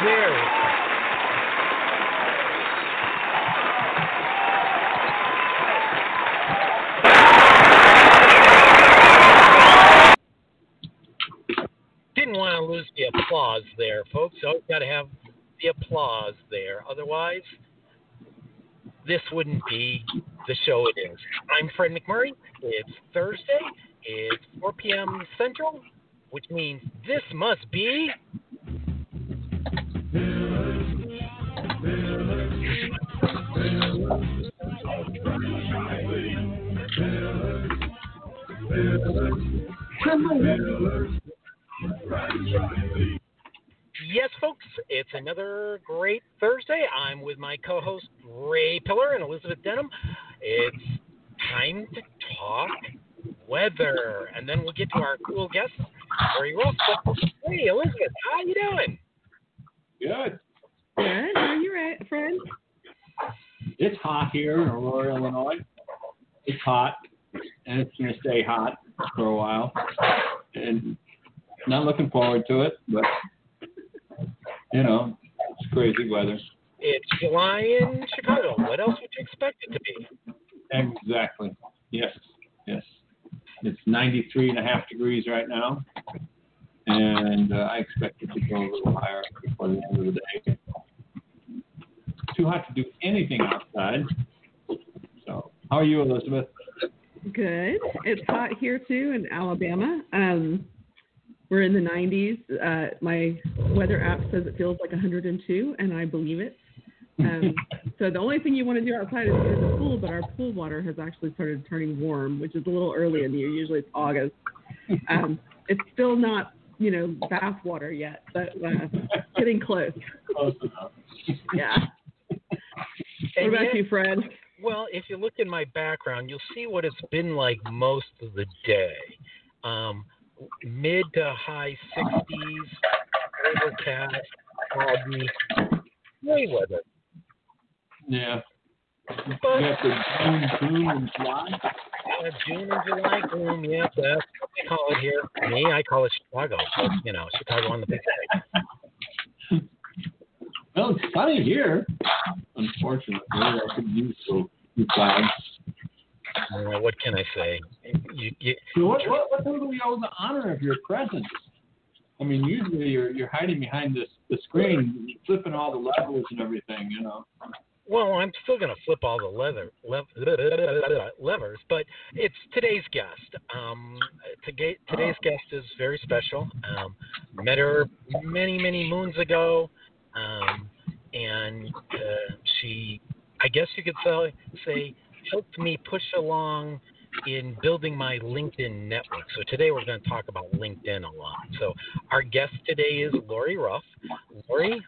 There. Didn't want to lose the applause there, folks. Always got to have the applause there. Otherwise, this wouldn't be the show it is. I'm Fred McMurray. It's Thursday. It's 4 p.m. Central, which means this must be... Yes, folks, it's another great Thursday. I'm with my co-host Ray Piller and Elizabeth Denham. It's time to talk weather, and then we'll get to our cool guest, Lori Ruff. Hey, Elizabeth, how you doing? Good. Good. Are you right, friend? It's hot here in Aurora, Illinois. It's hot, and it's going to stay hot for a while. And not looking forward to it, but, you know, it's crazy weather. It's July in Chicago. What else would you expect it to be? Exactly. Yes, yes. It's 93.5 degrees right now, and I expect it to go a little higher before the end of the day. Too hot to do anything outside. So, how are you, Elizabeth? Good. It's hot here too in Alabama. We're in the 90s. My weather app says it feels like 102, and I believe it. So the only thing you want to do outside is go to the pool, but our pool water has actually started turning warm, which is a little early in the year. Usually it's August. It's still not, you know, bath water yet, but getting close. Close enough. Yeah. What about you, Fred? Well, if you look in my background, you'll see what it's been like most of the day. Mid to high 60s, overcast, foggy, gray weather. Yeah. But you have the June and July? June and July gloom, yeah, that's what they call it here. Me, I call it Chicago. So, you know, Chicago on the Pacific. Well, it's sunny here. Unfortunately, I could use some clouds. What can I say? So what do we owe the honor of your presence? I mean, usually you're hiding behind the screen, flipping all the levels and everything, you know. Well, I'm still going to flip all the levers, but it's today's guest. Today's guest is very special. Met her many, many moons ago. And she, I guess you could say, helped me push along in building my LinkedIn network. So today we're going to talk about LinkedIn a lot. So our guest today is Lori Ruff. Lori,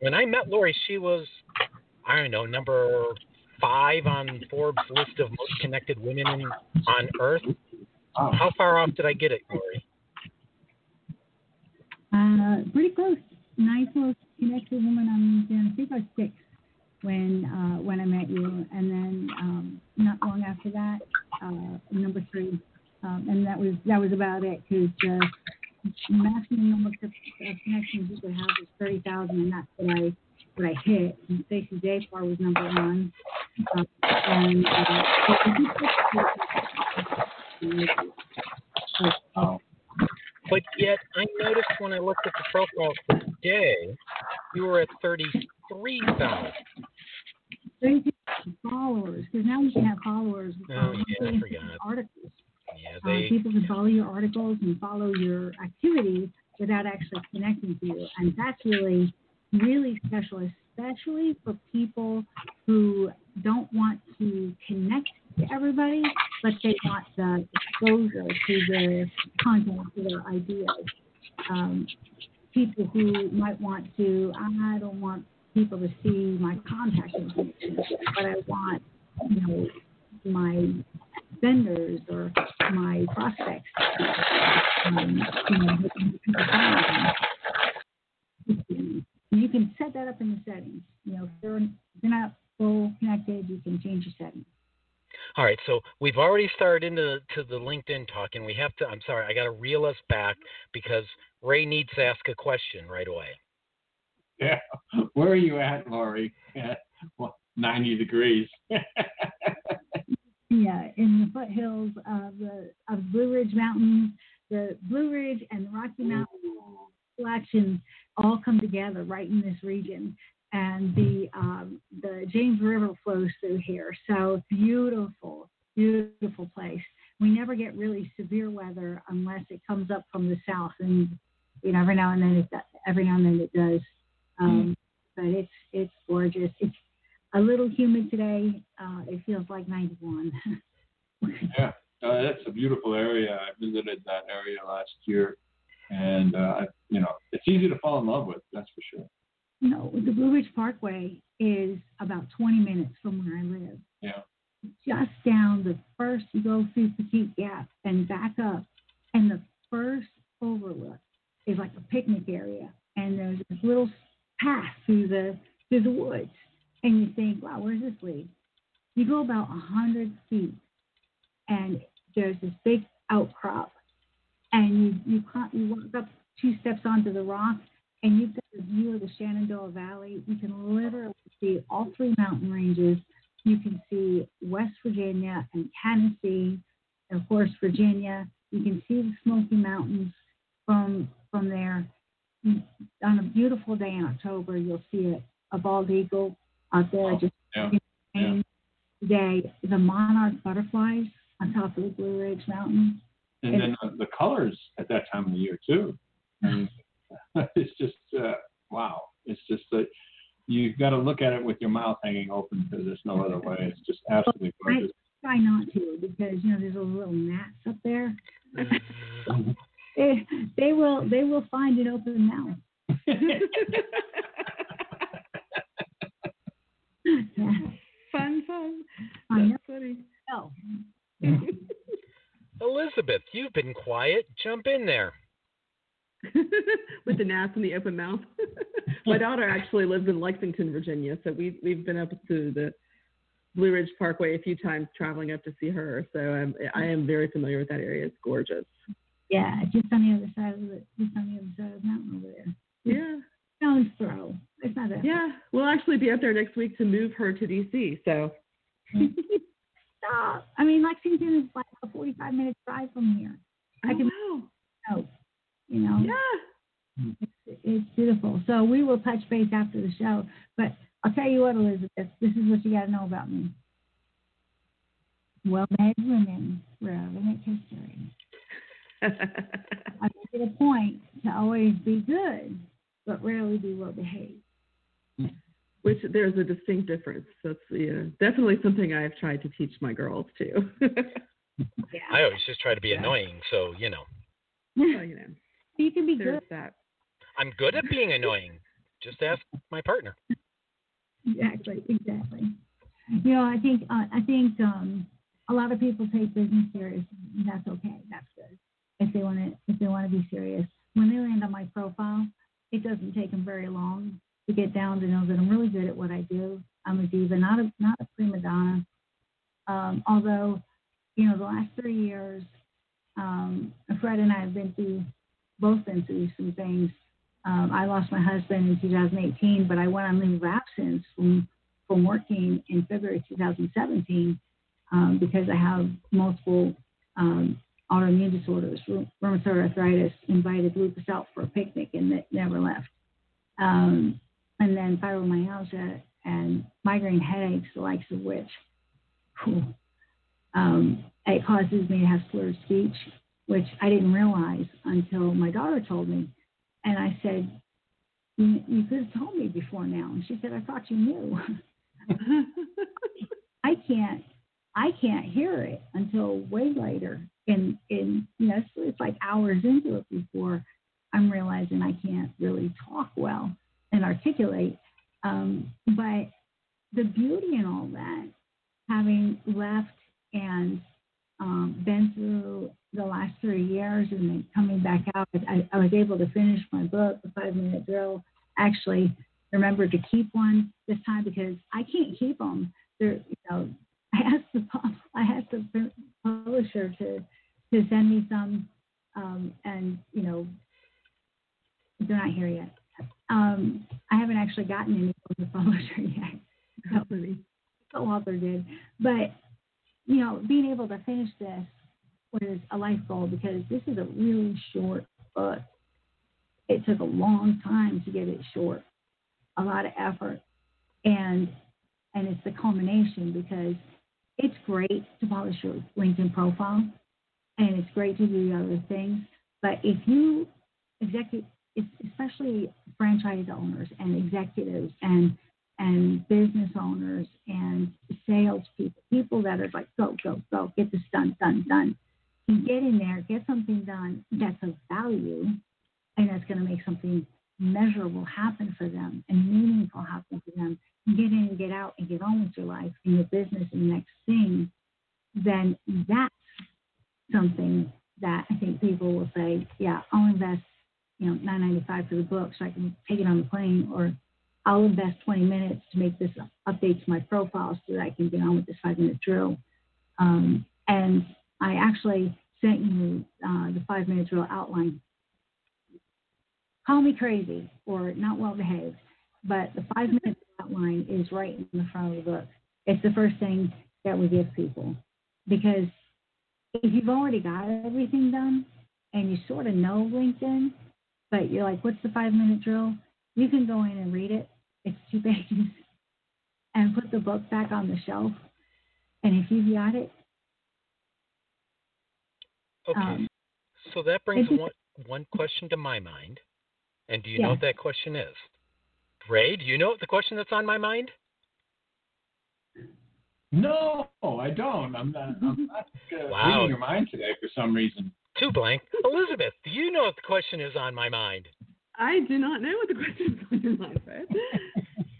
when I met Lori, she was, I don't know, number 5 on Forbes' list of most connected women on Earth. How far off did I get it, Lori? Pretty close. Nice little connected woman on LinkedIn. I think I was 6 when I met you, and then not long after that, number 3, and that was about it. Because the maximum number of connections you could have was 30,000, and that's what I hit. And Stacey Dayfar was number 1, But yet, I noticed when I looked at the profile today, you were at 33,000. 33,000 followers, because now you can have followers. Oh, yeah, I forgot. Articles. Yeah, people can follow your articles and follow your activities without actually connecting to you. And that's really, really special, especially for people who don't want to connect to everybody, but they want the exposure to their content, to their ideas. People who might want to, I don't want people to see my contact information, but I want, you know, my vendors or my prospects. You can set that up in the settings. You know, if they're not full connected, you can change your settings. All right, so we've already started into the LinkedIn talk, and we have to – I'm sorry, I got to reel us back because Ray needs to ask a question right away. Yeah. Where are you at, Lori? Yeah. Well, 90 degrees. Yeah, in the foothills of the Blue Ridge Mountains, the Blue Ridge and the Rocky Mountain collection all come together right in this region, and the James River flows through here. So beautiful, beautiful place. We never get really severe weather unless it comes up from the south, and you know every now and then it does. But it's gorgeous. It's a little humid today. It feels like 91. Yeah, that's a beautiful area. I visited that area last year, and you know, it's easy to fall in love with. That's for sure. You know, the Blue Ridge Parkway is about 20 minutes from where I live. Yeah. Just down the first, you go through the Deep Gap and back up, and the first overlook is like a picnic area, and there's this little path through the woods, and you think, wow, where's this lead? You go about 100 feet, and there's this big outcrop, and you walk up 2 steps onto the rock, and you've got a view of the Shenandoah Valley. You can literally see all 3 mountain ranges. You can see West Virginia and Tennessee, and of course, Virginia. You can see the Smoky Mountains from there. On a beautiful day in October, you'll see a bald eagle out there. Today, the monarch butterflies on top of the Blue Ridge Mountain. And then the colors at that time of the year, too. And it's just, wow. It's just that. You've got to look at it with your mouth hanging open because there's no other way. It's just absolutely gorgeous. I try not to because, you know, there's a little gnats up there. They will find an open mouth. Yeah. Fun. That's funny. Oh. Elizabeth, you've been quiet. Jump in there. With the gnats in the open mouth. My daughter actually lives in Lexington, Virginia, so we've been up to the Blue Ridge Parkway a few times traveling up to see her. So I am very familiar with that area. It's gorgeous. Yeah, just on the other side of the mountain over there. Yeah. Stone's throw. It's not that. Yeah, we'll actually be up there next week to move her to DC. So. Stop. I mean, Lexington is like a 45-minute drive from here. I can. You know, yeah, it's beautiful. So we will touch base after the show. But I'll tell you what, Elizabeth, this is what you got to know about me. Well-made women, relevant history. I make it a point to always be good, but rarely be well-behaved. Which there's a distinct difference. That's definitely something I've tried to teach my girls too. Yeah. I always just try to be annoying, so you know. Well, you know. You can be good at that. I'm good at being annoying. Just ask my partner. Exactly. You know, I think a lot of people take business serious. That's okay. That's good. If they want to be serious, when they land on my profile, it doesn't take them very long to get down to know that I'm really good at what I do. I'm a diva, not a prima donna. Although, you know, the last 3 years, Fred and I have both been through some things. I lost my husband in 2018, but I went on leave of absence from working in February 2017 because I have multiple autoimmune disorders, rheumatoid arthritis, invited lupus out for a picnic, and it never left. And then fibromyalgia and migraine headaches, the likes of which. Cool. It causes me to have slurred speech, which I didn't realize until my daughter told me. And I said, you could have told me before now. And she said, I thought you knew. I can't hear it until way later. And you know, it's like hours into it before I'm realizing I can't really talk well and articulate. But the beauty in all that, having left and been through the last 3 years and then coming back out, I was able to finish my book, The Five-Minute Drill. Actually, remember to keep one this time because I can't keep them. They're, you know, I asked the publisher to send me some, and you know, they're not here yet. I haven't actually gotten any from the publisher yet. So, but Walter did. But, you know, being able to finish this was a life goal because this is a really short book. It took a long time to get it short, a lot of effort. And it's the culmination because it's great to polish your LinkedIn profile and it's great to do the other things. But if you executive, especially franchise owners and executives and business owners and sales people, people that are like, go, go, go, get this done, done, done. You get in there, get something done that's of value and that's going to make something measurable happen for them and meaningful happen for them. Get in and get out and get on with your life and your business and the next thing, then that's something that I think people will say, yeah, I'll invest, you know, $9.95 for the book so I can take it on the plane, or I'll invest 20 minutes to make this update to my profile so that I can get on with this 5-minute drill. And I actually sent you the 5-minute drill outline. Call me crazy or not well behaved, but the 5-minute outline is right in the front of the book. It's the first thing that we give people because if you've already got everything done and you sort of know LinkedIn, but you're like, what's the 5-minute drill? You can go in and read it. It's 2 pages and put the book back on the shelf. And if you've got it. Okay. So that brings one question to my mind. And do you know what that question is? Ray, do you know the question that's on my mind? No, I don't. I'm not reading your mind today for some reason. Too blank. Elizabeth, do you know what the question is on my mind? I do not know what the question is on your mind, Fred.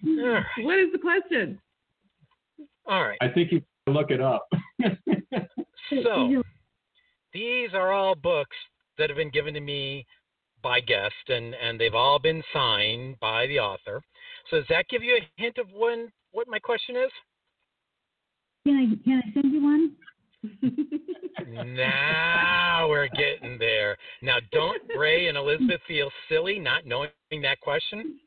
All right. What is the question? All right. I think you can look it up. So, these are all books that have been given to me by guest, and they've all been signed by the author. So does that give you a hint of what my question is? Can I send you one? Now we're getting there. Now don't Ray and Elizabeth feel silly not knowing that question?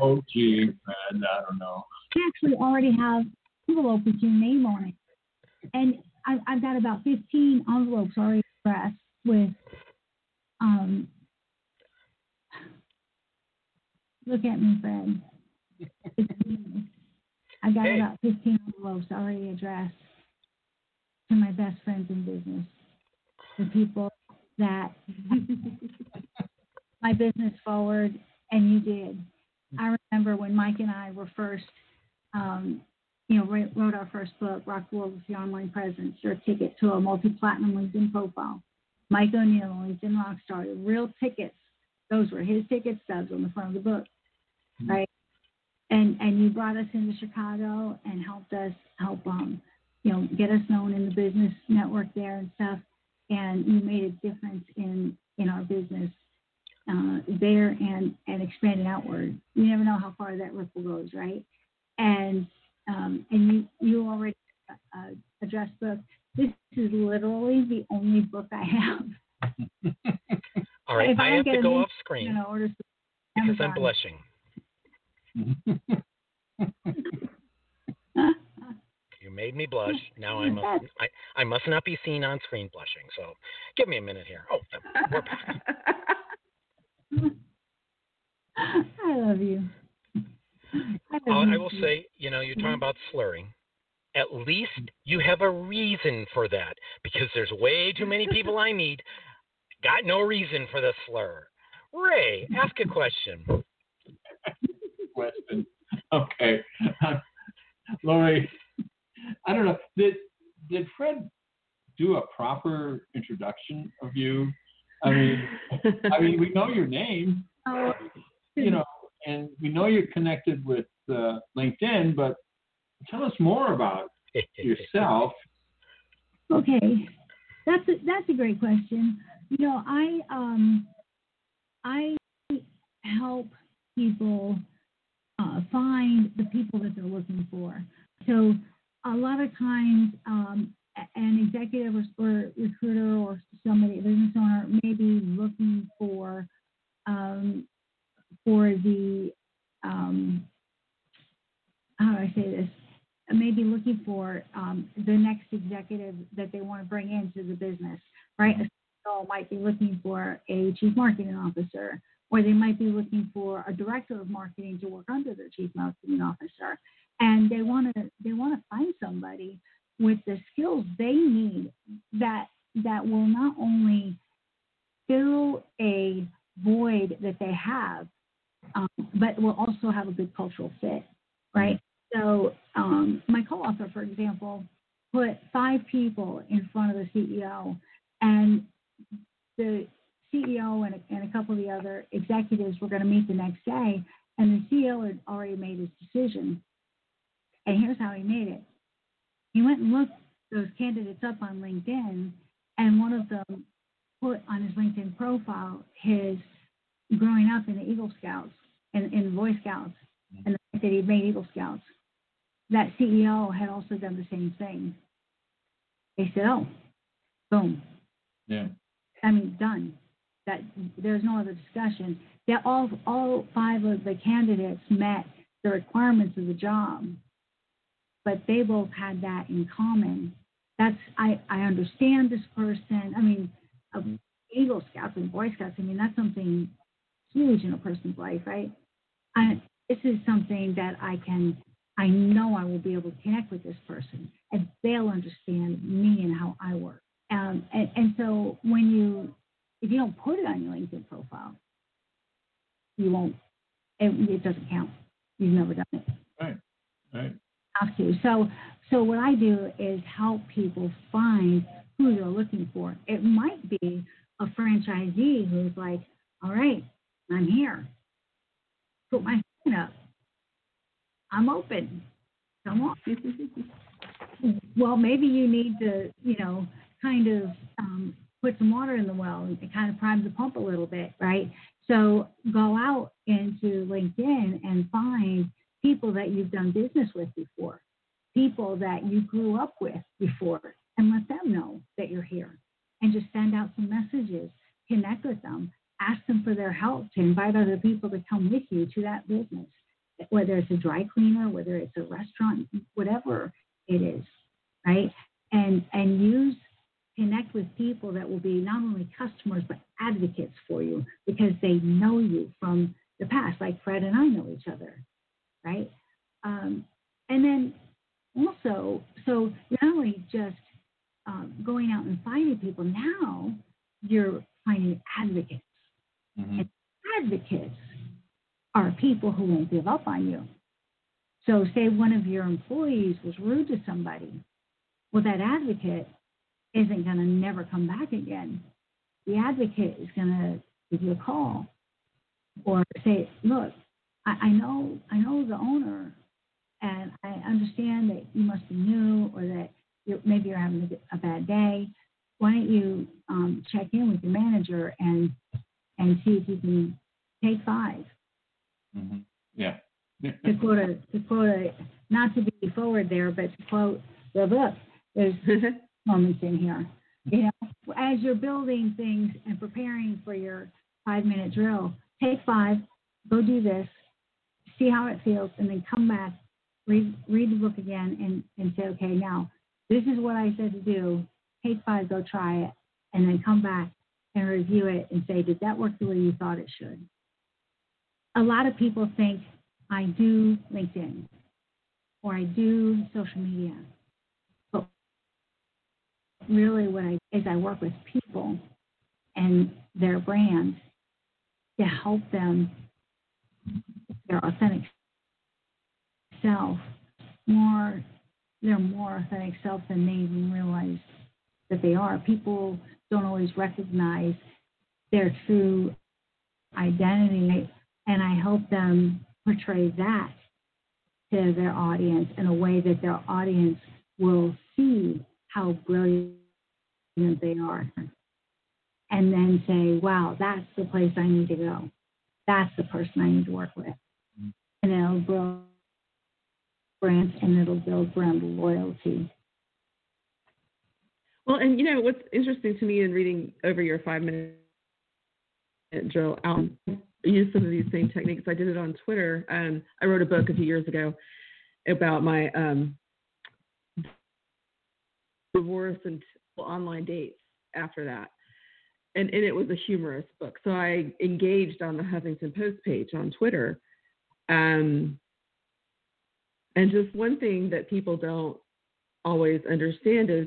Oh, gee, man, I don't know. I actually already have envelopes with your name on it. And I've got about 15 envelopes already pressed with look at me, Fred. I got about 15 envelopes already addressed to my best friends in business, the people that my business forward, and you did. I remember when Mike and I were first, wrote our first book, Rock the World with the Online Presence, Your Ticket to a Multi-Platinum LinkedIn Profile. Mike O'Neill, LinkedIn Rockstar, the real tickets. Those were his ticket stubs on the front of the book, right? And you brought us into Chicago and helped us get us known in the business network there and stuff. And you made a difference in our business there and expanded outward. You never know how far that ripple goes, right? And you already addressed books. This is literally the only book I have. All right, I have to go off screen because I'm blushing. You made me blush. Now I must not be seen on screen blushing. So give me a minute here. Oh, we're back. I love you. I will say, you're talking about slurring. At least you have a reason for that, because there's way too many people I meet. Got no reason for the slur. Ray, ask a question. Question. Okay. Lori, I don't know. Did Fred do a proper introduction of you? I mean, we know your name, and we know you're connected with LinkedIn, but tell us more about yourself. Okay, that's a great question. I help people find the people that they're looking for. So a lot of times, an executive or recruiter or somebody, a business owner, may be looking for or the, how do I say this, maybe looking for the next executive that they want to bring into the business, right? A CEO might be looking for a chief marketing officer, or they might be looking for a director of marketing to work under their chief marketing officer. And they want to find somebody with the skills they need that will not only fill a void that they have, but will also have a good cultural fit, right? So my co-author, for example, put 5 people in front of the CEO, and the CEO and a couple of the other executives were going to meet the next day, and the CEO had already made his decision. And here's how he made it. He went and looked those candidates up on LinkedIn, and one of them put on his LinkedIn profile his growing up in the Eagle Scouts and in Boy Scouts, and the fact that he made Eagle Scouts. That CEO had also done the same thing. They said, "Oh, boom." Yeah. I mean, done. That there's no other discussion. That all 5 of the candidates met the requirements of the job, but they both had that in common. That's I understand this person. I mean, Eagle Scouts and Boy Scouts. I mean, that's something huge in a person's life, right? This is something that I know I will be able to connect with this person, and they'll understand me and how I work. And so if you don't put it on your LinkedIn profile, you won't. It doesn't count. You've never done it. Right. Have to. So what I do is help people find who they're looking for. It might be a franchisee who's like, "All right, I'm here. Put my sign up. I'm open. Come on." Well, maybe you need to, kind of put some water in the well and kind of prime the pump a little bit, right? So go out into LinkedIn and find people that you've done business with before, people that you grew up with before, and let them know that you're here. And just send out some messages, connect with them, ask them for their help, to invite other people to come with you to that business, whether it's a dry cleaner, whether it's a restaurant, whatever it is, right? And connect with people that will be not only customers, but advocates for you, because they know you from the past, like Fred and I know each other, right? And then also, so you're not only just going out and finding people, now you're finding advocates. Mm-hmm. And advocates are people who won't give up on you. So say one of your employees was rude to somebody. Well, that advocate isn't going to never come back again. The advocate is going to give you a call or say, "Look, I know the owner, and I understand that you must be new, or that maybe you're having a bad day. Why don't you check in with your manager and see if you can take 5?" Mm-hmm. Yeah. To quote, not to be forward there, but to quote the book, there's moments in here. As you're building things and preparing for your 5-minute drill, take 5, go do this, see how it feels, and then come back, read the book again, and say, "Okay, now this is what I said to do. Take 5, go try it," and then come back and review it and say, "Did that work the way you thought it should?" A lot of people think, "I do LinkedIn, or I do social media." But really what I do is I work with people and their brands to help them their authentic self, their more authentic self than they even realize that they are. People don't always recognize their true identity, and I help them portray that to their audience in a way that their audience will see how brilliant they are, and then say, "Wow, that's the place I need to go. That's the person I need to work with." And it'll build brands, and it'll build brand loyalty. Well, and what's interesting to me in reading over your 5-minute drill, use some of these same techniques. I did it on Twitter. I wrote a book a few years ago about my divorce and online dates after that. And it was a humorous book. So I engaged on the Huffington Post page on Twitter. And just one thing that people don't always understand is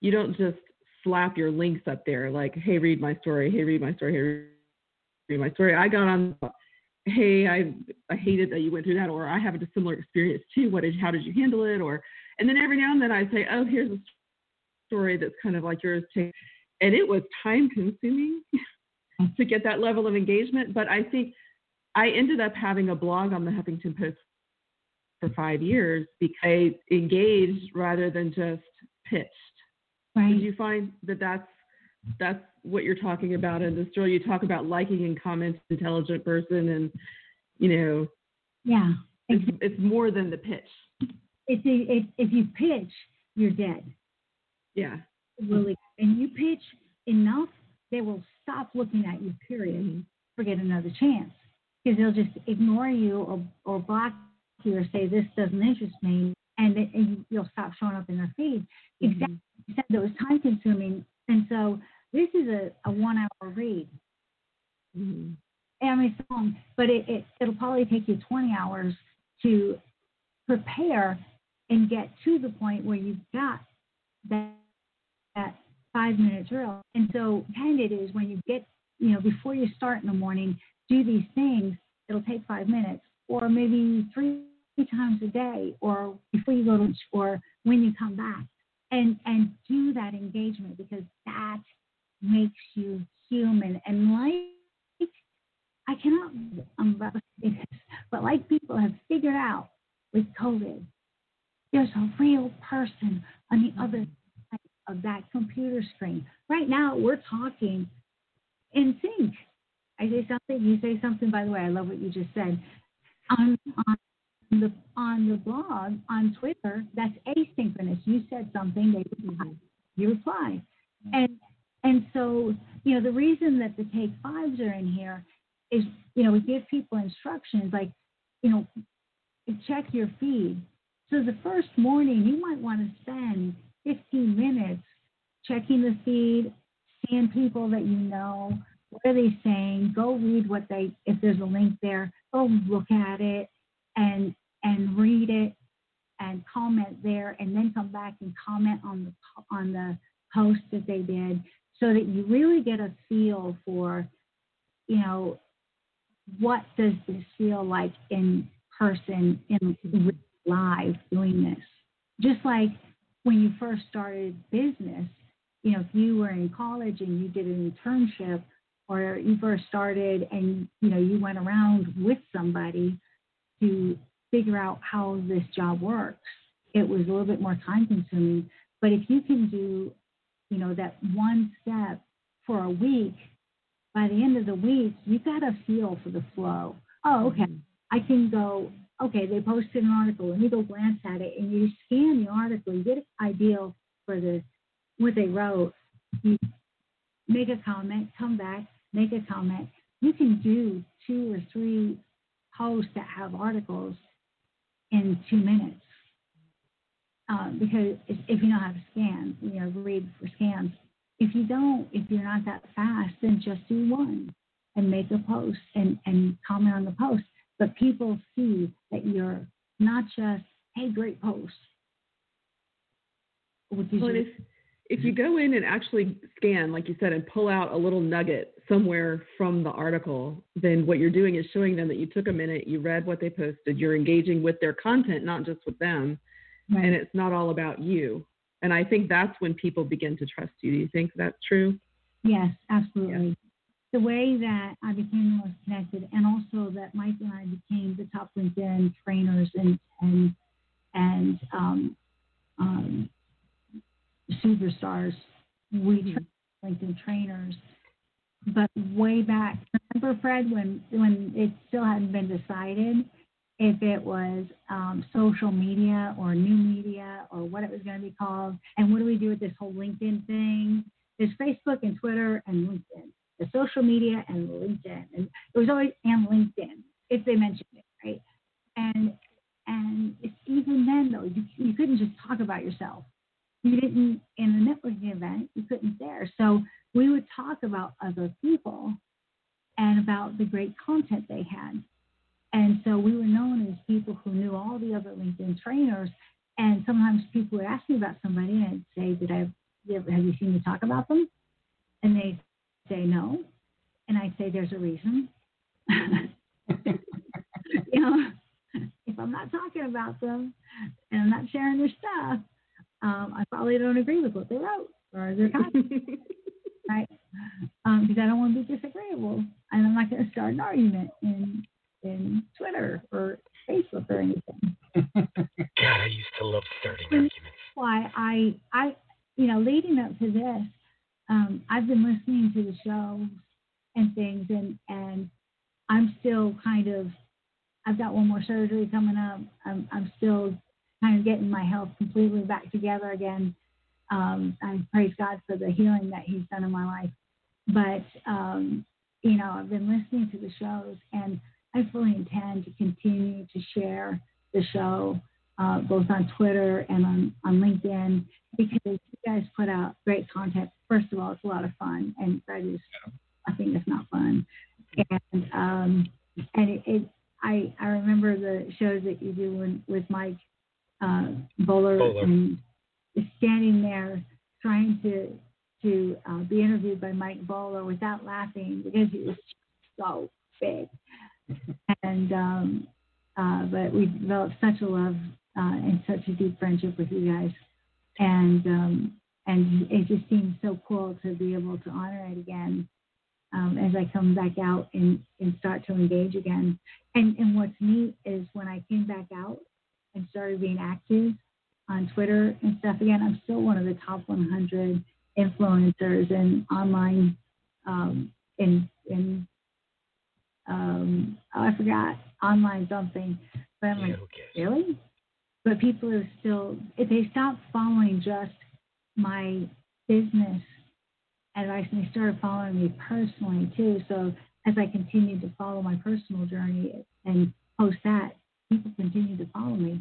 you don't just slap your links up there like, hey, read my story. Hey, read my story. Hey, read my story. I got on, hey, I hated that you went through that, or I have a similar experience too. How did you handle it? And then every now and then I say, oh, here's a story that's kind of like yours too. And it was time consuming to get that level of engagement. But I think I ended up having a blog on the Huffington Post for 5 years because I engaged rather than just pitched. Right. Did you find that that's what you're talking about in this drill? You talk about liking and comments, intelligent person, and, yeah, it's more than the pitch. If you pitch, you're dead. Yeah. Really. And you pitch enough, they will stop looking at you, period, or get another chance. Because they'll just ignore you or block you or say, this doesn't interest me, and you'll stop showing up in their feed. Mm-hmm. Exactly. You said that was time-consuming, and so this is a one-hour read. Mm-hmm. I mean, it's long, but it'll probably take you 20 hours to prepare and get to the point where you've got that 5-minute drill. And so intended is when you get, before you start in the morning, do these things. It'll take 5 minutes, or maybe 3 times a day, or before you go to lunch, or when you come back, and do that engagement, because that makes you human. And like, I cannot, I'm about to say this, but like people have figured out with COVID, there's a real person on the other side of that computer screen. Right now, we're talking in sync. I say something, you say something. By the way, I love what you just said. On the blog, on Twitter, that's asynchronous. You said something, they reply. You reply, and so the reason that the take fives are in here is we give people instructions like check your feed. So the first morning you might want to spend 15 minutes checking the feed, seeing people that What are they saying? Go read if there's a link there, go look at it and read it and comment there, and then come back and comment on the post that they did, so that you really get a feel for, what does this feel like in person, in live doing this? Just like when you first started business, if you were in college and you did an internship, or you first started and, you went around with somebody to figure out how this job works, it was a little bit more time consuming. But if you can do, that one step for a week, by the end of the week, you've got a feel for the flow. Oh, okay. I can go, okay, they posted an article, and you go glance at it, and you scan the article, you get an idea for what they wrote. You make a comment, come back, make a comment. You can do 2 or 3 posts that have articles in 2 minutes, because if you know how to scan, read for scans. If you don't, if you're not that fast, then just do one and make a post and comment on the post. But people see that you're not just, hey, great post. If you go in and actually scan, like you said, and pull out a little nugget somewhere from the article, then what you're doing is showing them that you took a minute, you read what they posted, you're engaging with their content, not just with them, right. And it's not all about you. And I think that's when people begin to trust you. Do you think that's true? Yes, absolutely. Yeah. The way that I became most connected, and also that Mike and I became the top LinkedIn trainers and superstars, we LinkedIn trainers, but way back, remember, Fred, when it still hadn't been decided if it was social media or new media or what it was going to be called, and what do we do with this whole LinkedIn thing? There's Facebook and Twitter and LinkedIn. the social media and LinkedIn. And it was always, and LinkedIn, if they mentioned it, right? And it's even then, though, you couldn't just talk about yourself. You didn't, in a networking event, you couldn't there. So we would talk about other people and about the great content they had. And so we were known as people who knew all the other LinkedIn trainers. And sometimes people would ask me about somebody and I'd say, have you seen me talk about them? And they say no. And I'd say, there's a reason. You know, if I'm not talking about them and I'm not sharing their stuff, I probably don't agree with what they wrote or their content, right? Because I don't want to be disagreeable, and I'm not going to start an argument in Twitter or Facebook or anything. God, I used to love starting arguments. That's why I, you know, leading up to this, I've been listening to the show and things, and I'm still kind of, I've got one more surgery coming up. I'm still kind of getting my health completely back together again. I praise God for the healing that he's done in my life. But, you know, I've been listening to the shows, and I fully intend to continue to share the show, both on Twitter and on LinkedIn, because you guys put out great content. First of all, it's a lot of fun, and Fred is, I think it's not fun. And I remember the shows that you do with Mike Bowler, and standing there trying to be interviewed by Mike Bowler without laughing because he was so big. And but we developed such a love and such a deep friendship with you guys, and it just seems so cool to be able to honor it again as I come back out and start to engage again. And what's neat is when I came back out and started being active on Twitter and stuff again, I'm still one of the top 100 influencers and online I forgot online something, but I'm like, really? But people are still, if they stopped following just my business advice and they started following me personally too. So as I continued to follow my personal journey and post that, people continue to follow me.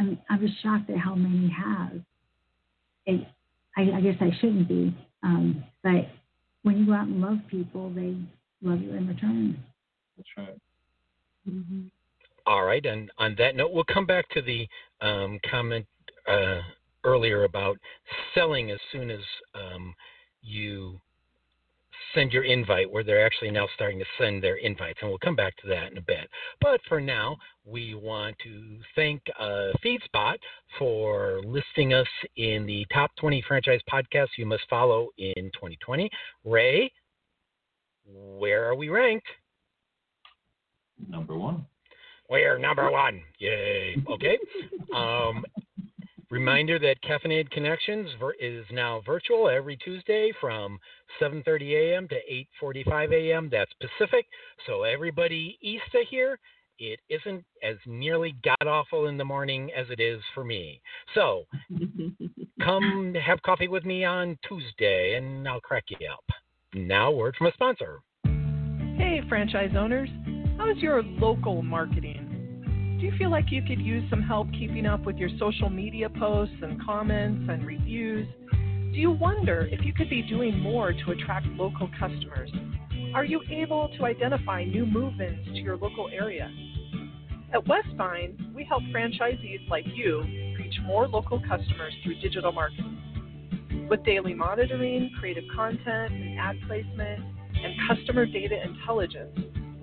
I'm just shocked at how many have. It, I guess I shouldn't be, but when you go out and love people, they love you in return. That's right. Mm-hmm. All right, and on that note, we'll come back to the comment earlier about selling as soon as you send your invite, where they're actually now starting to send their invites, and we'll come back to that in a bit. But for now, we want to thank FeedSpot for listing us in the top 20 franchise podcasts you must follow in 2020. Ray, where are we ranked? Number 1. We're number 1. Yay. Okay. Reminder that Caffeinated Connections is now virtual every Tuesday from 7:30 a.m. to 8:45 a.m. That's Pacific. So everybody east of here, it isn't as nearly god-awful in the morning as it is for me. So come have coffee with me on Tuesday, and I'll crack you up. Now, word from a sponsor. Hey, franchise owners. How's your local marketing? Do you feel like you could use some help keeping up with your social media posts and comments and reviews? Do you wonder if you could be doing more to attract local customers? Are you able to identify new movements to your local area? At Westvine, we help franchisees like you reach more local customers through digital marketing. With daily monitoring, creative content, and ad placement, and customer data intelligence,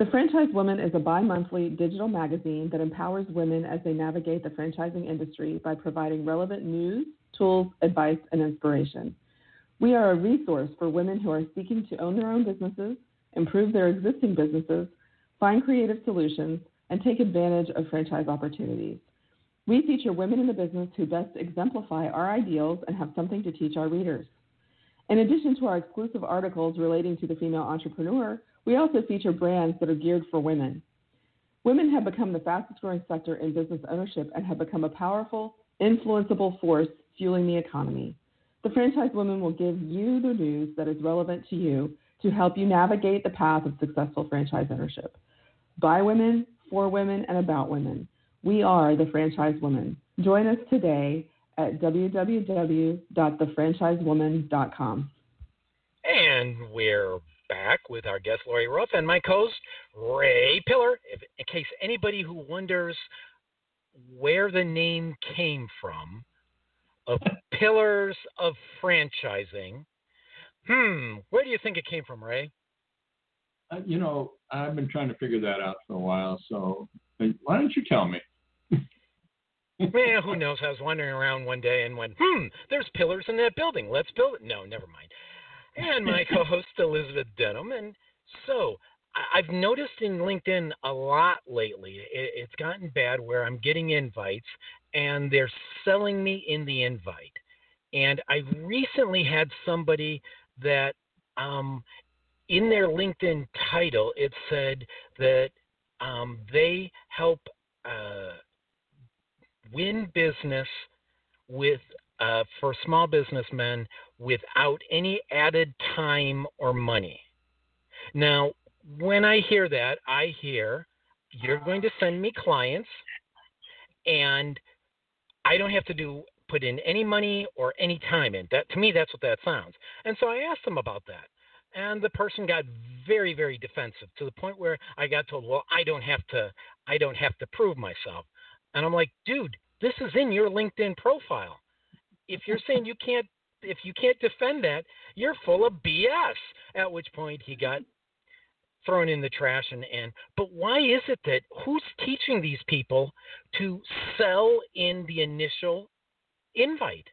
The Franchise Woman is a bi-monthly digital magazine that empowers women as they navigate the franchising industry by providing relevant news, tools, advice, and inspiration. We are a resource for women who are seeking to own their own businesses, improve their existing businesses, find creative solutions, and take advantage of franchise opportunities. We feature women in the business who best exemplify our ideals and have something to teach our readers. In addition to our exclusive articles relating to the female entrepreneur, we also feature brands that are geared for women. Women have become the fastest growing sector in business ownership and have become a powerful, influenceable force fueling the economy. The Franchise Women will give you the news that is relevant to you to help you navigate the path of successful franchise ownership. By women, for women, and about women. We are the Franchise Women. Join us today at www.thefranchisewoman.com. And we're back with our guest, Lori Ruff, and my co-host, Ray Piller. In case anybody who wonders where the name came from, of Pillars of Franchising, where do you think it came from, Ray? I've been trying to figure that out for a while, so why don't you tell me? Man, who knows? I was wandering around one day and went, there's pillars in that building. Let's build it. No, never mind. And my co-host, Elizabeth Denham. And so I've noticed in LinkedIn a lot lately, it's gotten bad where I'm getting invites and they're selling me in the invite. And I recently had somebody that in their LinkedIn title, it said that they help win business with for small businessmen without any added time or money. Now, when I hear that, I hear you're going to send me clients, and I don't have to put in any money or any time in. That to me, that's what that sounds. And so I asked them about that. And the person got very, very defensive to the point where I got told, well, I don't have to prove myself. And I'm like, dude, this is in your LinkedIn profile. If you're saying if you can't defend that, you're full of BS. At which point he got thrown in the trash. But why is it that who's teaching these people to sell in the initial invite?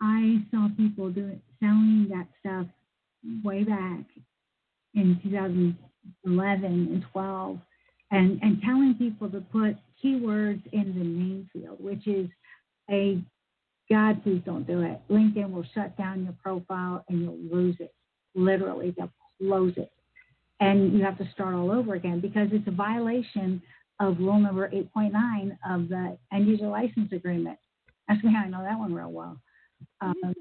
I saw people selling that stuff way back in 2011 and 12 and telling people to put keywords in the name field, which is God, please don't do it. LinkedIn will shut down your profile and you'll lose it. Literally, they'll close it. And you have to start all over again because it's a violation of rule number 8.9 of the End User License Agreement. Ask me how I know that one real well. 8.9?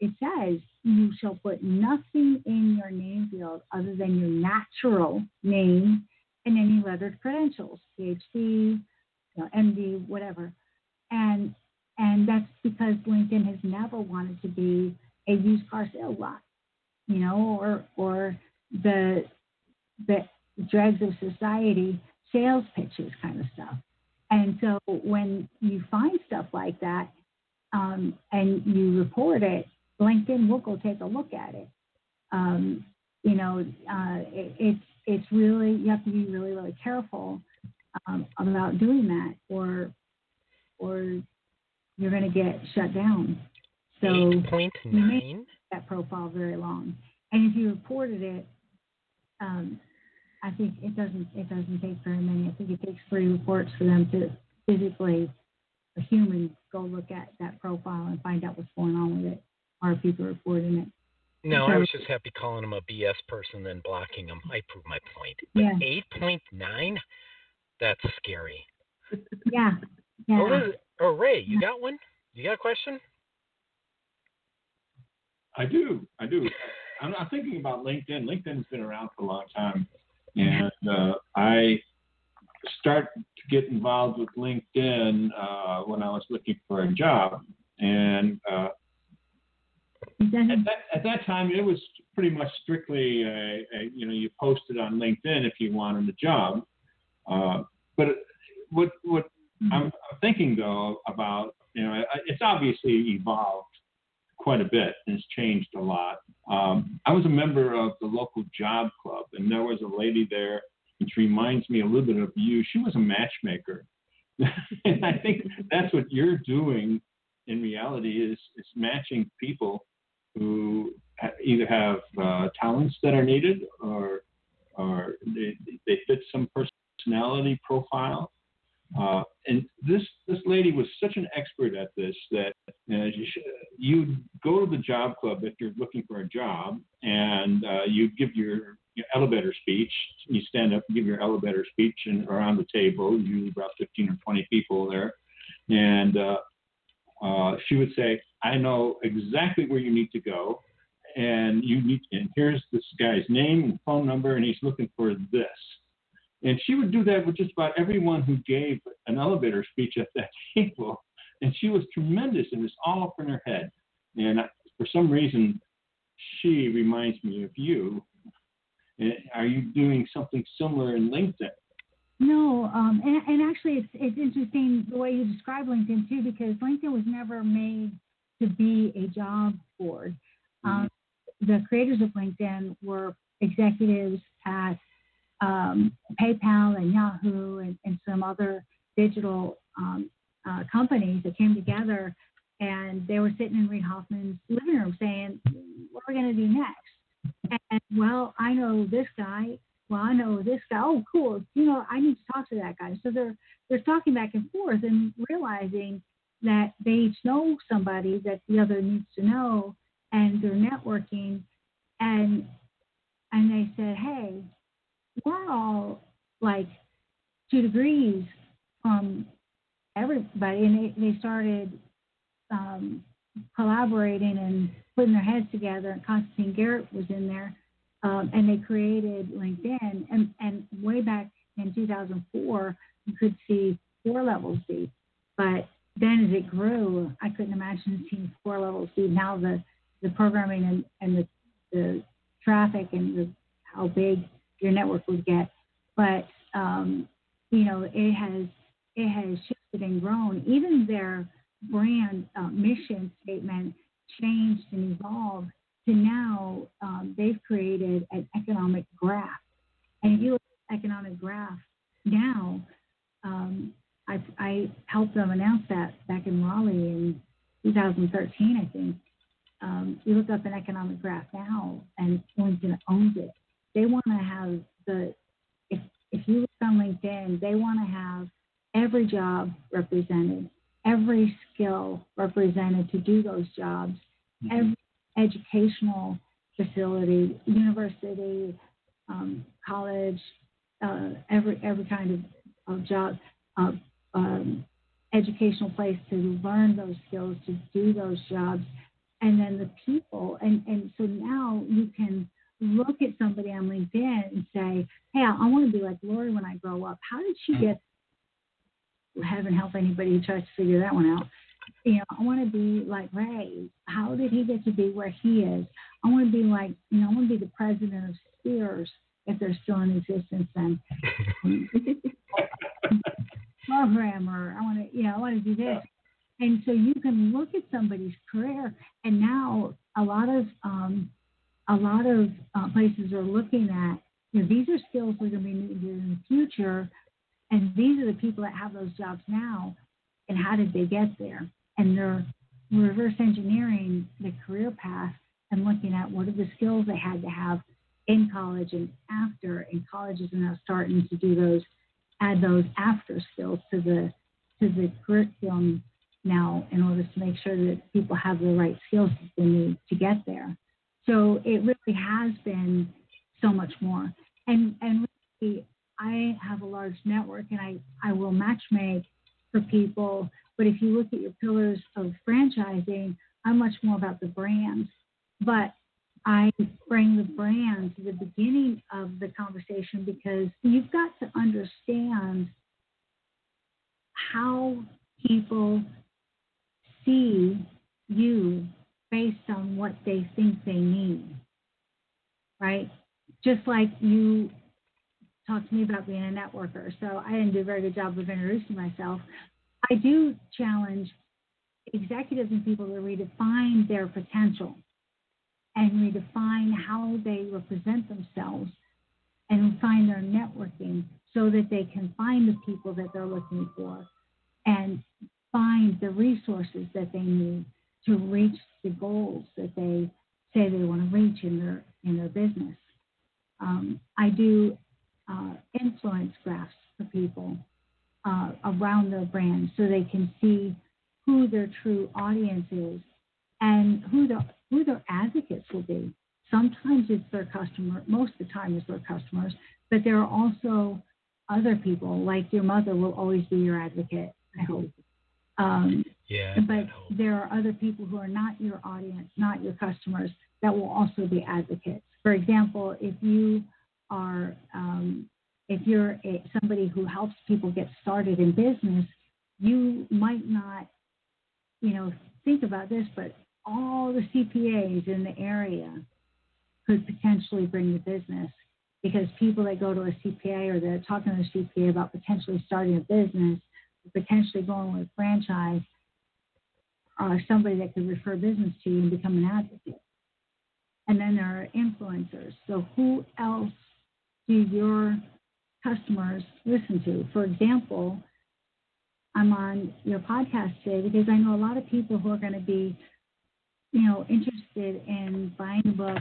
It says you shall put nothing in your name field other than your natural name and any lettered credentials, PhD, MD, whatever. And that's because LinkedIn has never wanted to be a used car sale lot, or the dregs of society sales pitches kind of stuff. And so when you find stuff like that and you report it, LinkedIn will go take a look at it. It's really, you have to be really, really careful about doing that or you're going to get shut down. So 8.9. You may keep that profile very long. And if you reported it, I think it doesn't take very many. I think it takes 3 reports for them to physically, a human, go look at that profile and find out what's going on with it. Are people reporting it? No, so, I was just happy calling them a BS person and blocking them. I proved my point. But yeah. 8.9? That's scary. Yeah. Oh, Ray, you got one? You got a question? I do. I'm not thinking about LinkedIn. LinkedIn's been around for a long time. And I started to get involved with LinkedIn when I was looking for a job. And at that time, it was pretty much strictly, you posted on LinkedIn if you wanted a job. But what I'm thinking, though, about, it's obviously evolved quite a bit, and it's changed a lot. I was a member of the local job club, and there was a lady there, which reminds me a little bit of you. She was a matchmaker. And I think that's what you're doing in reality is matching people who either have talents that are needed or they fit some personality profile. And this lady was such an expert at this that you go to the job club if you're looking for a job, and you give your elevator speech. You stand up and give your elevator speech, and around the table, usually about 15 or 20 people there. And she would say, I know exactly where you need to go, and and here's this guy's name and phone number, and he's looking for this. And she would do that with just about everyone who gave an elevator speech at that table. And she was tremendous, and it was all up in her head. And for some reason, she reminds me of you. Are you doing something similar in LinkedIn? No, and actually it's interesting the way you describe LinkedIn, too, because LinkedIn was never made to be a job board. The creators of LinkedIn were executives at PayPal and Yahoo and some other digital companies that came together, and they were sitting in Reed Hoffman's living room saying, what are we going to do next? And, well, I know this guy. Well, I know this guy. Oh, cool. You know, I need to talk to that guy. So they're talking back and forth and realizing that they each know somebody that the other needs to know, and they're networking. And they said, hey, we're all like 2 degrees from everybody. And they started collaborating and putting their heads together. And Constantine Garrett was in there. And they created LinkedIn. And way back in 2004, you could see 4 levels deep. But then as it grew, I couldn't imagine seeing 4 levels deep. Now the programming and the traffic and how big your network would get. But, you know, it has shifted and grown. Even their brand mission statement changed and evolved to now they've created an economic graph. And if you look at the economic graph now, I helped them announce that back in Raleigh in 2013, I think. You look up an economic graph now, and LinkedIn owns it. They want to have if you look on LinkedIn, they want to have every job represented, every skill represented to do those jobs, every educational facility, university, college, every kind of job, educational place to learn those skills, to do those jobs, and then the people. And so now you can look at somebody on LinkedIn and say, hey, I want to be like Lori when I grow up. How did she get, heaven help anybody who tries to figure that one out. You know, I want to be like Ray. How did he get to be where he is? I want to be like, you know, I want to be the president of Sears if they're still in existence then. Programmer. I want to do this. Yeah. And so you can look at somebody's career, and now a lot of places are looking at, you know, these are skills that are going to be needed in the future, and these are the people that have those jobs now, and how did they get there? And they're reverse engineering the career path and looking at what are the skills they had to have in college and after, and colleges are now starting to do those, add those after skills to the curriculum now in order to make sure that people have the right skills that they need to get there. So it really has been so much more. And really, I have a large network, and I will matchmake for people. But if you look at your pillars of franchising, I'm much more about the brands. But I bring the brand to the beginning of the conversation, because you've got to understand how people see you based on what they think they need, right? Just like you talked to me about being a networker. So I didn't do a very good job of introducing myself. I do challenge executives and people to redefine their potential and redefine how they represent themselves and refine their networking so that they can find the people that they're looking for and find the resources that they need to reach the goals that they say they want to reach in their business. I do influence graphs for people around their brand so they can see who their true audience is and who their advocates will be. Sometimes it's their customer, most of the time it's their customers, but there are also other people, like your mother will always be your advocate, I hope. But there are other people who are not your audience, not your customers, that will also be advocates. For example, if you are, somebody who helps people get started in business, you might not, think about this, but all the CPAs in the area could potentially bring the business, because people that go to a CPA or they're talking to a CPA about potentially starting a business, potentially going with a franchise, are somebody that could refer business to you and become an advocate. And then there are influencers. So who else do your customers listen to? For example, I'm on your podcast today because I know a lot of people who are going to be, interested in buying the book,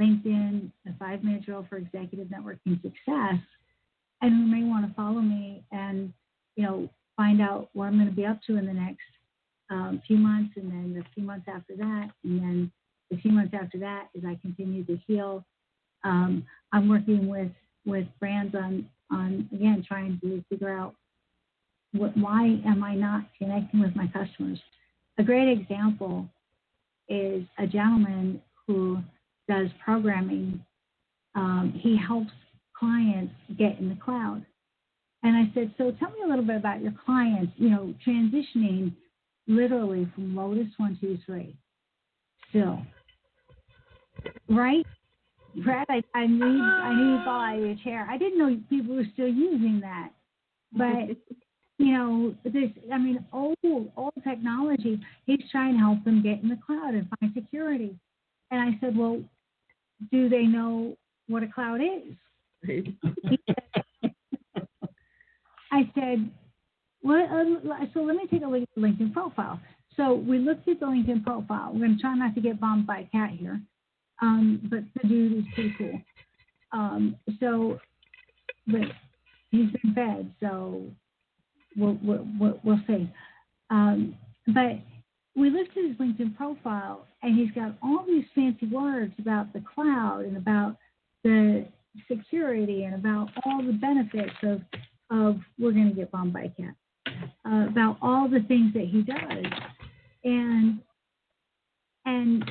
LinkedIn, The Five-Minute Drill for Executive Networking Success, and who may want to follow me and, find out what I'm going to be up to in the next few months, and then the few months after that, and then the few months after that as I continue to heal. I'm working with brands on again, trying to figure out why am I not connecting with my customers. A great example is a gentleman who does programming. He helps clients get in the cloud. And I said, so tell me a little bit about your clients, transitioning literally from Lotus 123 still. Right? Brad, I need to fall out of your chair. I didn't know people were still using that. But, old technology, he's trying to help them get in the cloud and find security. And I said, well, do they know what a cloud is? I said, so let me take a look at the LinkedIn profile. So we looked at the LinkedIn profile. We're going to try not to get bombed by a cat here, but the dude is pretty cool. But he's in bed, so we'll see. But we looked at his LinkedIn profile, and he's got all these fancy words about the cloud and about the security and about all the benefits of we're going to get bombed by a cat, about all the things that he does. And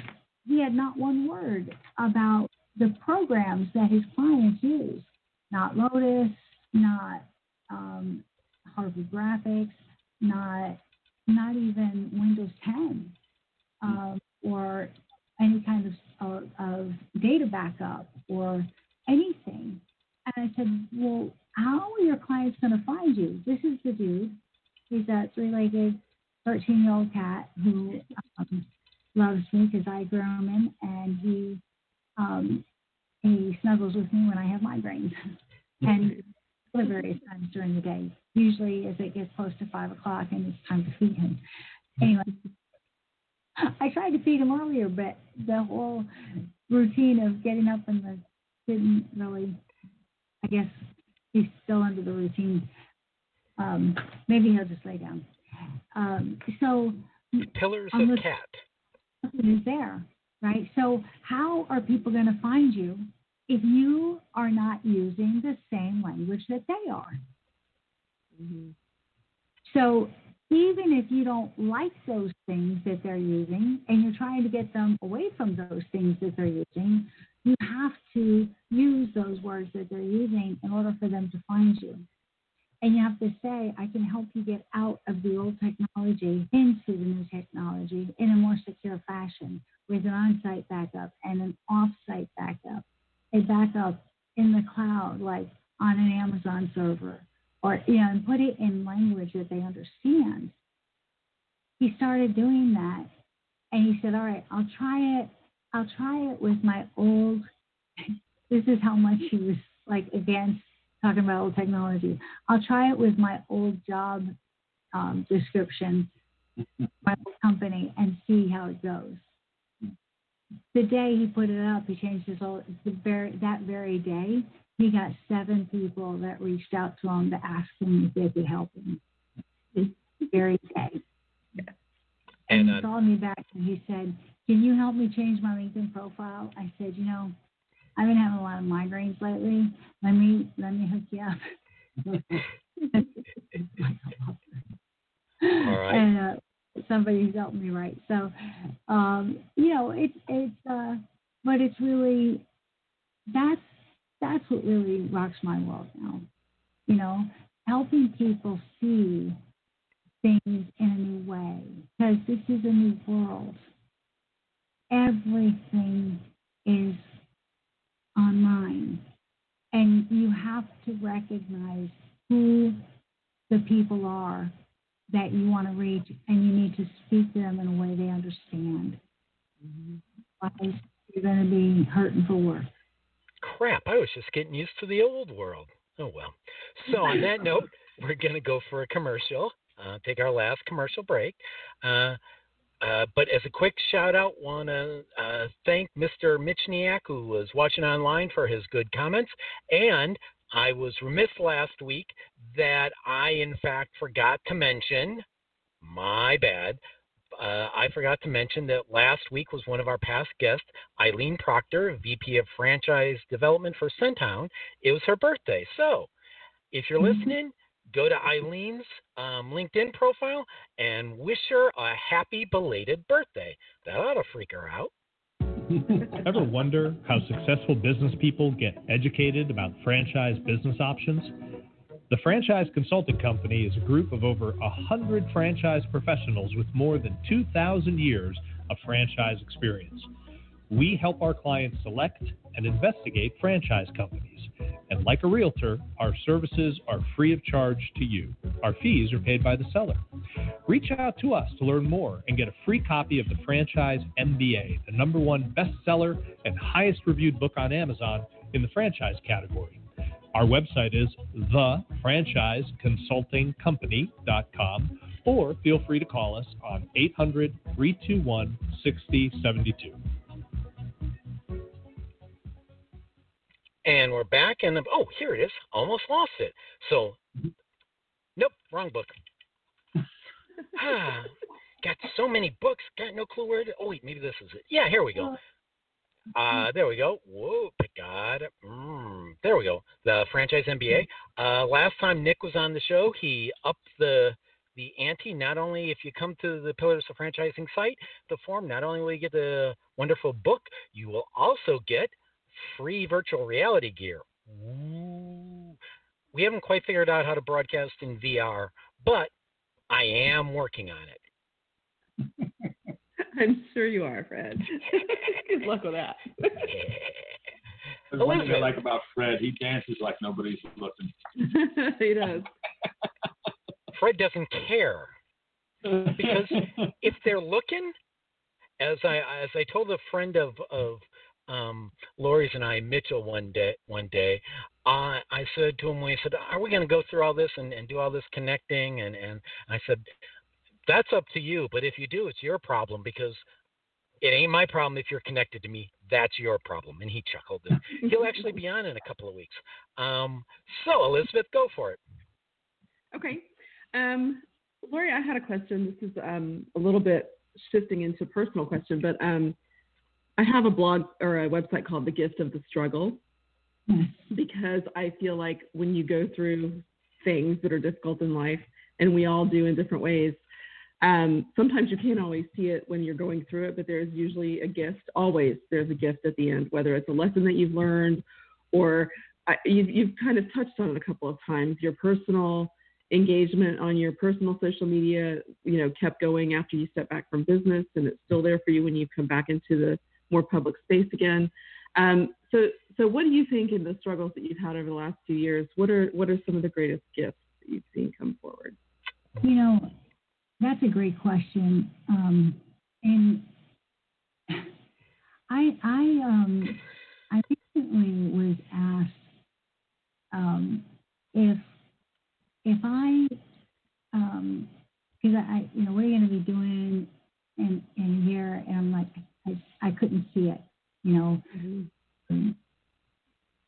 he had not one word about the programs that his clients use, not Lotus, not Harvey Graphics, not even Windows 10 or any kind of data backup or anything. And I said, well, how are your clients going to find you? This is the dude. He's that three-legged 13-year-old cat who loves me because I groom him, and he snuggles with me when I have migraines and various times during the day, usually as it gets close to 5 o'clock and it's time to feed him. Anyway, I tried to feed him earlier, but the whole routine of getting up and didn't really, I guess, he's still under the routine. Maybe he'll just lay down. So Pillars of Cat is there, right? So how are people going to find you if you are not using the same language that they are? Mm-hmm. So even if you don't like those things that they're using and you're trying to get them away from those things that they're using, you have to use those words that they're using in order for them to find you. And you have to say, I can help you get out of the old technology into the new technology in a more secure fashion with an on-site backup and an off-site backup, a backup in the cloud, like on an Amazon server, or and put it in language that they understand. He started doing that, and he said, all right, I'll try it with my old, this is how much he was like against talking about old technology. I'll try it with my old job description, my old company, and see how it goes. the day he put it up, he changed his whole, that very day, he got 7 people that reached out to him to ask him if they could help him. This very day. Yeah. And he called me back and he said, "Can you help me change my LinkedIn profile?" I said, "You know, I've been having a lot of migraines lately. Let me hook you up." All right. And somebody's helped me, right? So, you know, it's but it's really, that's what really rocks my world now. You know, helping people see things in a new way, because this is a new world. Everything is online, and you have to recognize who the people are that you want to reach, and you need to speak to them in a way they understand. Otherwise, you're going to be hurting for work. Crap, I was just getting used to the old world. Oh, well. So on that note, we're going to go for a commercial, take our last commercial break. But as a quick shout-out, want to thank Mr. Michniak, who was watching online, for his good comments. And I was remiss last week that I, in fact, forgot to mention, my bad, I forgot to mention that last week was one of our past guests, Eileen Proctor, VP of Franchise Development for Centown. It was her birthday. So if you're listening, go to Eileen's LinkedIn profile and wish her a happy belated birthday. That ought to freak her out. Ever wonder how successful business people get educated about franchise business options? The Franchise Consulting Company is a group of over 100 franchise professionals with more than 2,000 years of franchise experience. We help our clients select and investigate franchise companies. And like a realtor, our services are free of charge to you. Our fees are paid by the seller. Reach out to us to learn more and get a free copy of the Franchise MBA, the #1 bestseller and highest reviewed book on Amazon in the franchise category. Our website is thefranchiseconsultingcompany.com, or feel free to call us on 800-321-6072. And we're back, and oh, here it is. Almost lost it. So, nope, wrong book. Got so many books, got no clue where to. Oh, wait, maybe this is it. Yeah, here we go. There we go. Whoa, God. There we go. The Franchise MBA. Last time Nick was on the show, he upped the ante. Not only if you come to the Pillars of Franchising site, the forum, not only will you get the wonderful book, you will also get free virtual reality gear. Ooh. We haven't quite figured out how to broadcast in VR, but I am working on it. I'm sure you are, Fred. Good luck with that. There's one thing I like about Fred. He dances like nobody's looking. He does. Fred doesn't care, because if they're looking, as I told a friend of Lori's and I, Mitchell, one day, I said to him, "Are we going to go through all this and do all this connecting?" And I said, "That's up to you, but if you do, it's your problem, because it ain't my problem if you're connected to me. That's your problem." And he chuckled. And he'll actually be on in a couple of weeks. So, Elizabeth, go for it. Okay. Lori, I had a question. This is a little bit shifting into personal question, but I have a blog or a website called The Gift of the Struggle, because I feel like when you go through things that are difficult in life, and we all do in different ways, sometimes you can't always see it when you're going through it, but there's usually a gift. Always there's a gift at the end, whether it's a lesson that you've learned, or you've kind of touched on it a couple of times. Your personal engagement on your personal social media, you know, kept going after you stepped back from business, and it's still there for you when you come back into the more public space again. So what do you think in the struggles that you've had over the last few years, what are some of the greatest gifts that you've seen come forward? You know, that's a great question. And I recently was asked if I, because I, you know, what are you going to be doing in here? And I'm like, I couldn't see it.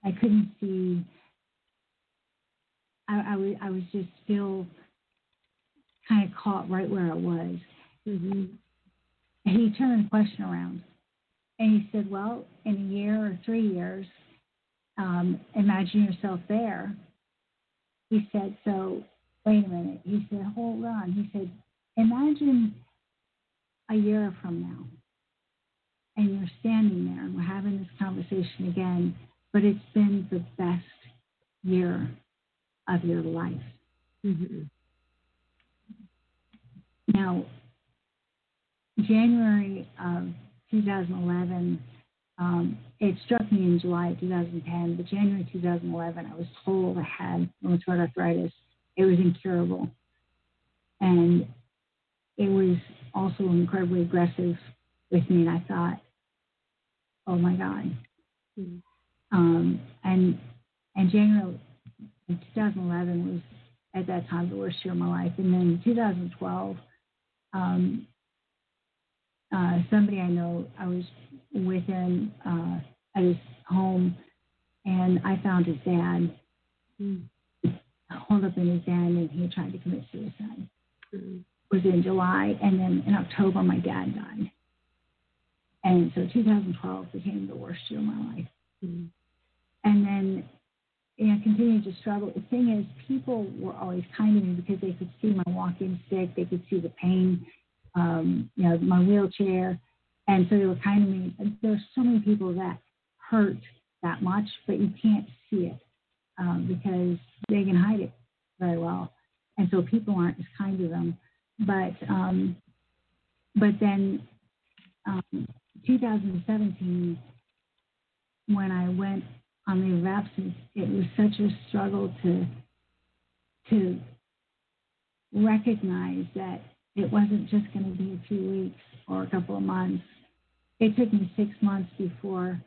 I couldn't see. I was just still kind of caught right where I was. He turned the question around, and he said, well, in a year or 3 years, imagine yourself there. He said, so wait a minute. He said, hold on. He said, imagine a year from now, and you're standing there, and we're having this conversation again, but it's been the best year of your life. Mm-hmm. Now, January of 2011, it struck me in July 2010, but January 2011, I was told I had rheumatoid arthritis. It was incurable. And it was also incredibly aggressive with me, and I thought, oh, my God. Mm-hmm. And January 2011 was, at that time, the worst year of my life. And then 2012, somebody I know, I was with him at his home, and I found his dad, holed up in his van, and he tried to commit suicide. Mm-hmm. It was in July, and then in October, my dad died. And so 2012 became the worst year of my life. Mm-hmm. And then I continued to struggle. The thing is, people were always kind to me because they could see my walking stick. They could see the pain, my wheelchair. And so they were kind to me. There's so many people that hurt that much, but you can't see it because they can hide it very well. And so people aren't as kind to them. But then 2017, when I went on leave of absence, it was such a struggle to recognize that it wasn't just going to be a few weeks or a couple of months. It took me 6 months before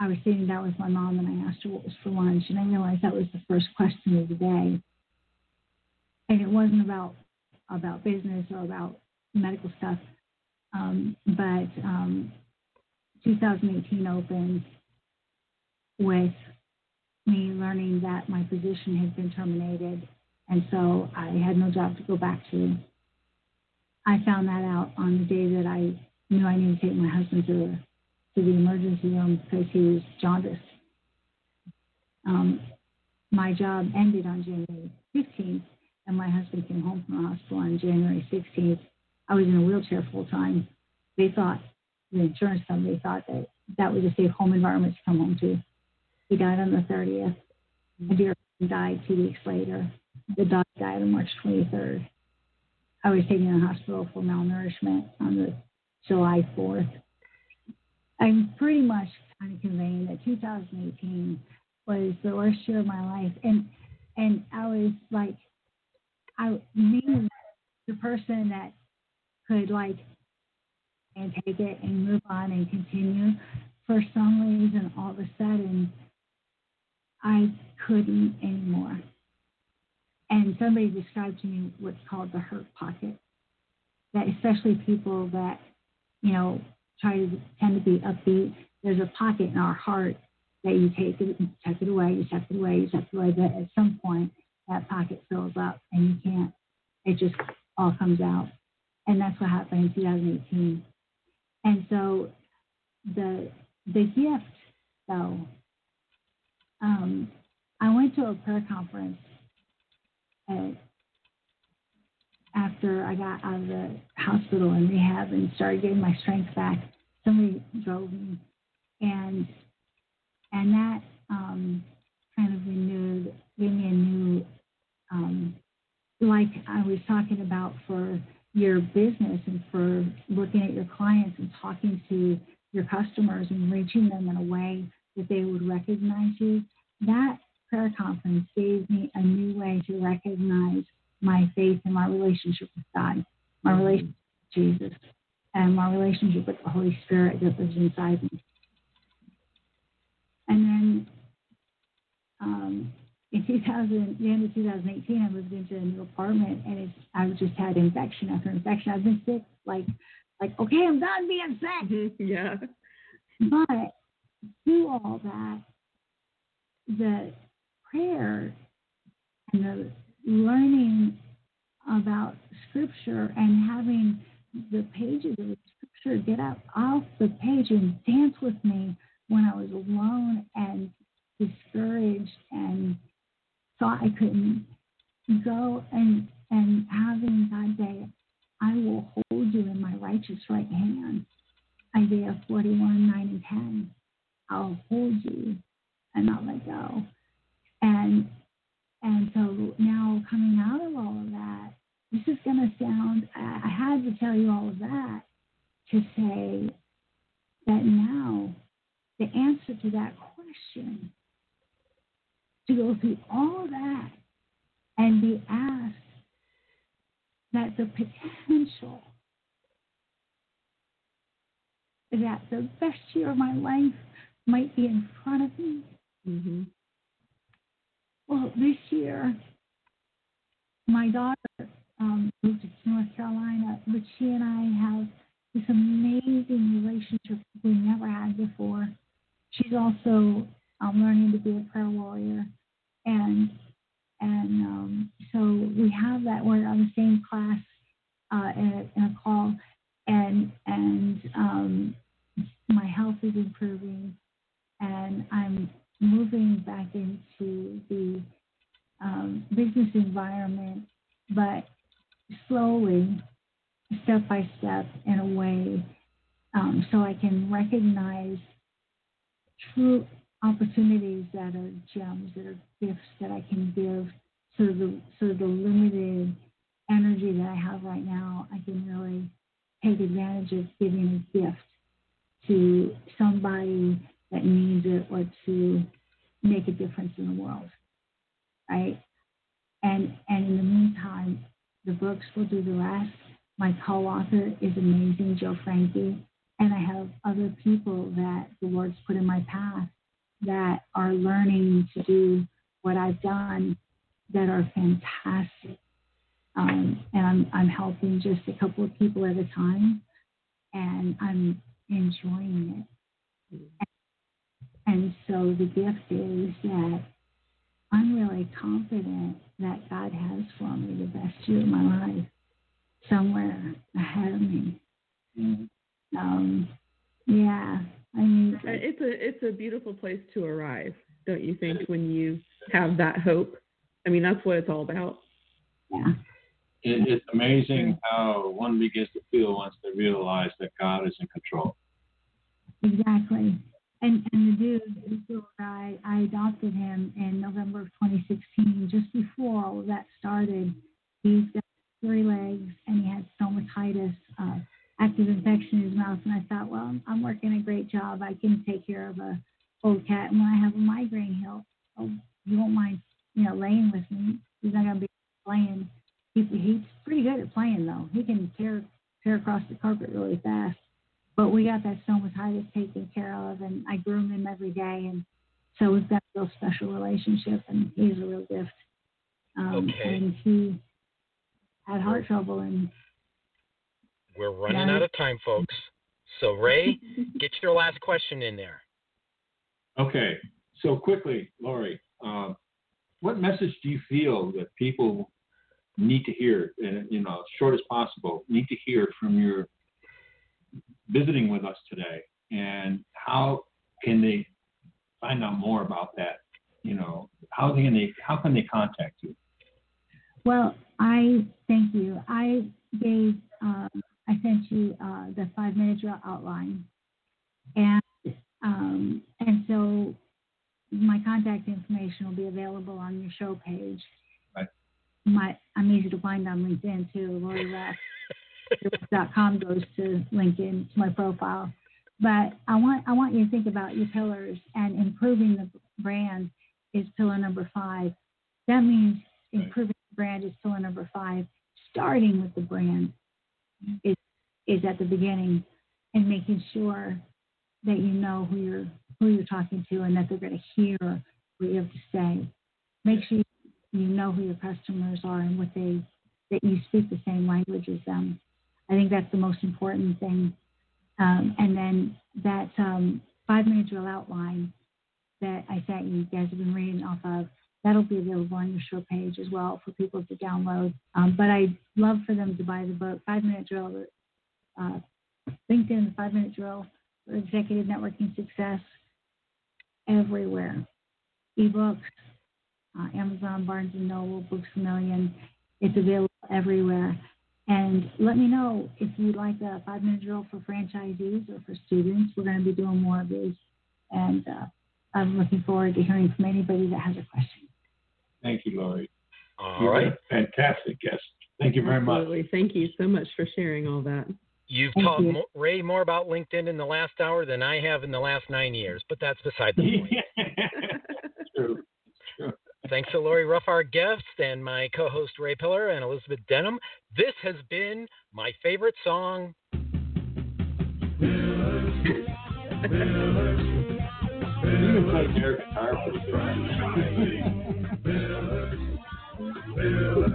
I was sitting down with my mom, and I asked her what was for lunch, and I realized that was the first question of the day. And it wasn't about business or about medical stuff. But 2018 opened with me learning that my position had been terminated, and so I had no job to go back to. I found that out on the day that I knew I needed to take my husband to the emergency room because he was jaundiced. My job ended on January 15th, and my husband came home from the hospital on January 16th. I was in a wheelchair full time. They thought, the insurance company thought that was a safe home environment to come home to. He died on the 30th. My dear husband died 2 weeks later. The dog died on March 23rd. I was taken to the hospital for malnourishment on the July 4th. I'm pretty much kind of conveying that 2018 was the worst year of my life. And I was like, I mean, the person that could and take it and move on and continue. For some reason, all of a sudden, I couldn't anymore. And somebody described to me what's called the hurt pocket, that especially people that, tend to be upbeat, there's a pocket in our heart that you take it, you tuck it away, you tuck it away, you tuck it away, but at some point, that pocket fills up and you can't, it just all comes out. And that's what happened in 2018. And so the gift, though, I went to a prayer conference after I got out of the hospital and rehab and started getting my strength back. Somebody drove me. And that kind of gave me a new, like I was talking about for your business and for looking at your clients and talking to your customers and reaching them in a way that they would recognize you. That prayer conference gave me a new way to recognize my faith and my relationship with God, my relationship with Jesus, and my relationship with the Holy Spirit that lives inside me. And then the end of 2018, I moved into a new apartment, and I just had infection after infection. I've been sick, like okay, I'm done being sick. Yeah. But through all that, that prayer and the learning about Scripture and having the pages of Scripture get up off the page and dance with me when I was alone and discouraged and thought I couldn't go, and having God say, I will hold you in my righteous right hand. Isaiah 41, 9 and 10. I'll hold you and not let go. And so now coming out of all of that, this is going to sound, I had to tell you all of that to say that now the answer to that question, to go through all of that and be asked that the potential, that the best year of my life might be in front of me. Mm-hmm. Well, this year, my daughter moved to North Carolina, but she and I have this amazing relationship we never had before. She's also learning to be a prayer warrior, and so we have that. We're on the same class in a call, and my health is improving, and I'm moving back into the business environment, but slowly, step by step, in a way, so I can recognize true opportunities that are gems, that are gifts that I can give. So the limited energy that I have right now, I can really take advantage of giving a gift to somebody that needs it or to make a difference in the world, right? And in the meantime, the books will do the rest. My co-author is amazing, Joe Frankie, and I have other people that the Lord's put in my path that are learning to do what I've done that are fantastic. And I'm helping just a couple of people at a time, and I'm enjoying it. And so the gift is that I'm really confident that God has for me the best year of my life somewhere ahead of me. Yeah, I mean, it's a beautiful place to arrive, don't you think? When you have that hope, I mean, that's what it's all about. Yeah, it's amazing how one begins to feel once they realize that God is in control. Exactly. And the dude, the guy, I adopted him in November of 2016, just before all of that started. He's got 3 legs, and he had stomatitis, active infection in his mouth. And I thought, well, I'm working a great job. I can take care of a old cat. And when I have a migraine, he won't mind, laying with me. He's not gonna be playing. He's pretty good at playing though. He can tear across the carpet really fast. But we got that stomatitis taken care of, and I groom him every day, and so we've got a real special relationship, and he's a real gift. Okay. And he had heart trouble, and we're running out of time, folks. So Ray, get your last question in there. Okay. So quickly, Lori, what message do you feel that people need to hear, short as possible, need to hear from your visiting with us today, and how can they find out more about that? How can they contact you? Well, I thank you. I sent you the 5-minute drill outline, and so my contact information will be available on your show page. Right. I'm easy to find on LinkedIn too, Lori Ruff. .com goes to LinkedIn, to my profile. But I want you to think about your pillars, and improving the brand is pillar number 5. That means improving the brand is pillar number 5. Starting with the brand is at the beginning, and making sure that you know who you're talking to, and that they're going to hear what you have to say. Make sure you know who your customers are, and that you speak the same language as them. I think that's the most important thing. And then that 5-minute drill outline that you guys have been reading off of. That'll be available on your show page as well for people to download. But I'd love for them to buy the book, Five-Minute Drill, LinkedIn, The Five-Minute Drill, for Executive Networking Success, everywhere. Ebooks, Amazon, Barnes & Noble, Books A Million. It's available everywhere. And let me know if you'd like a Five-Minute Drill for franchisees or for students. We're going to be doing more of these. And I'm looking forward to hearing from anybody that has a question. Thank you, Lori. All right. Fantastic guest. Thank you very much. Thank you so much for sharing all that. You've taught Ray more about LinkedIn in the last hour than I have in the last 9 years, but that's beside the point. True. Thanks to Lori Ruff, our guest, and my co-host Ray Piller and Elizabeth Denham. This has been My Favorite Song. Pillars.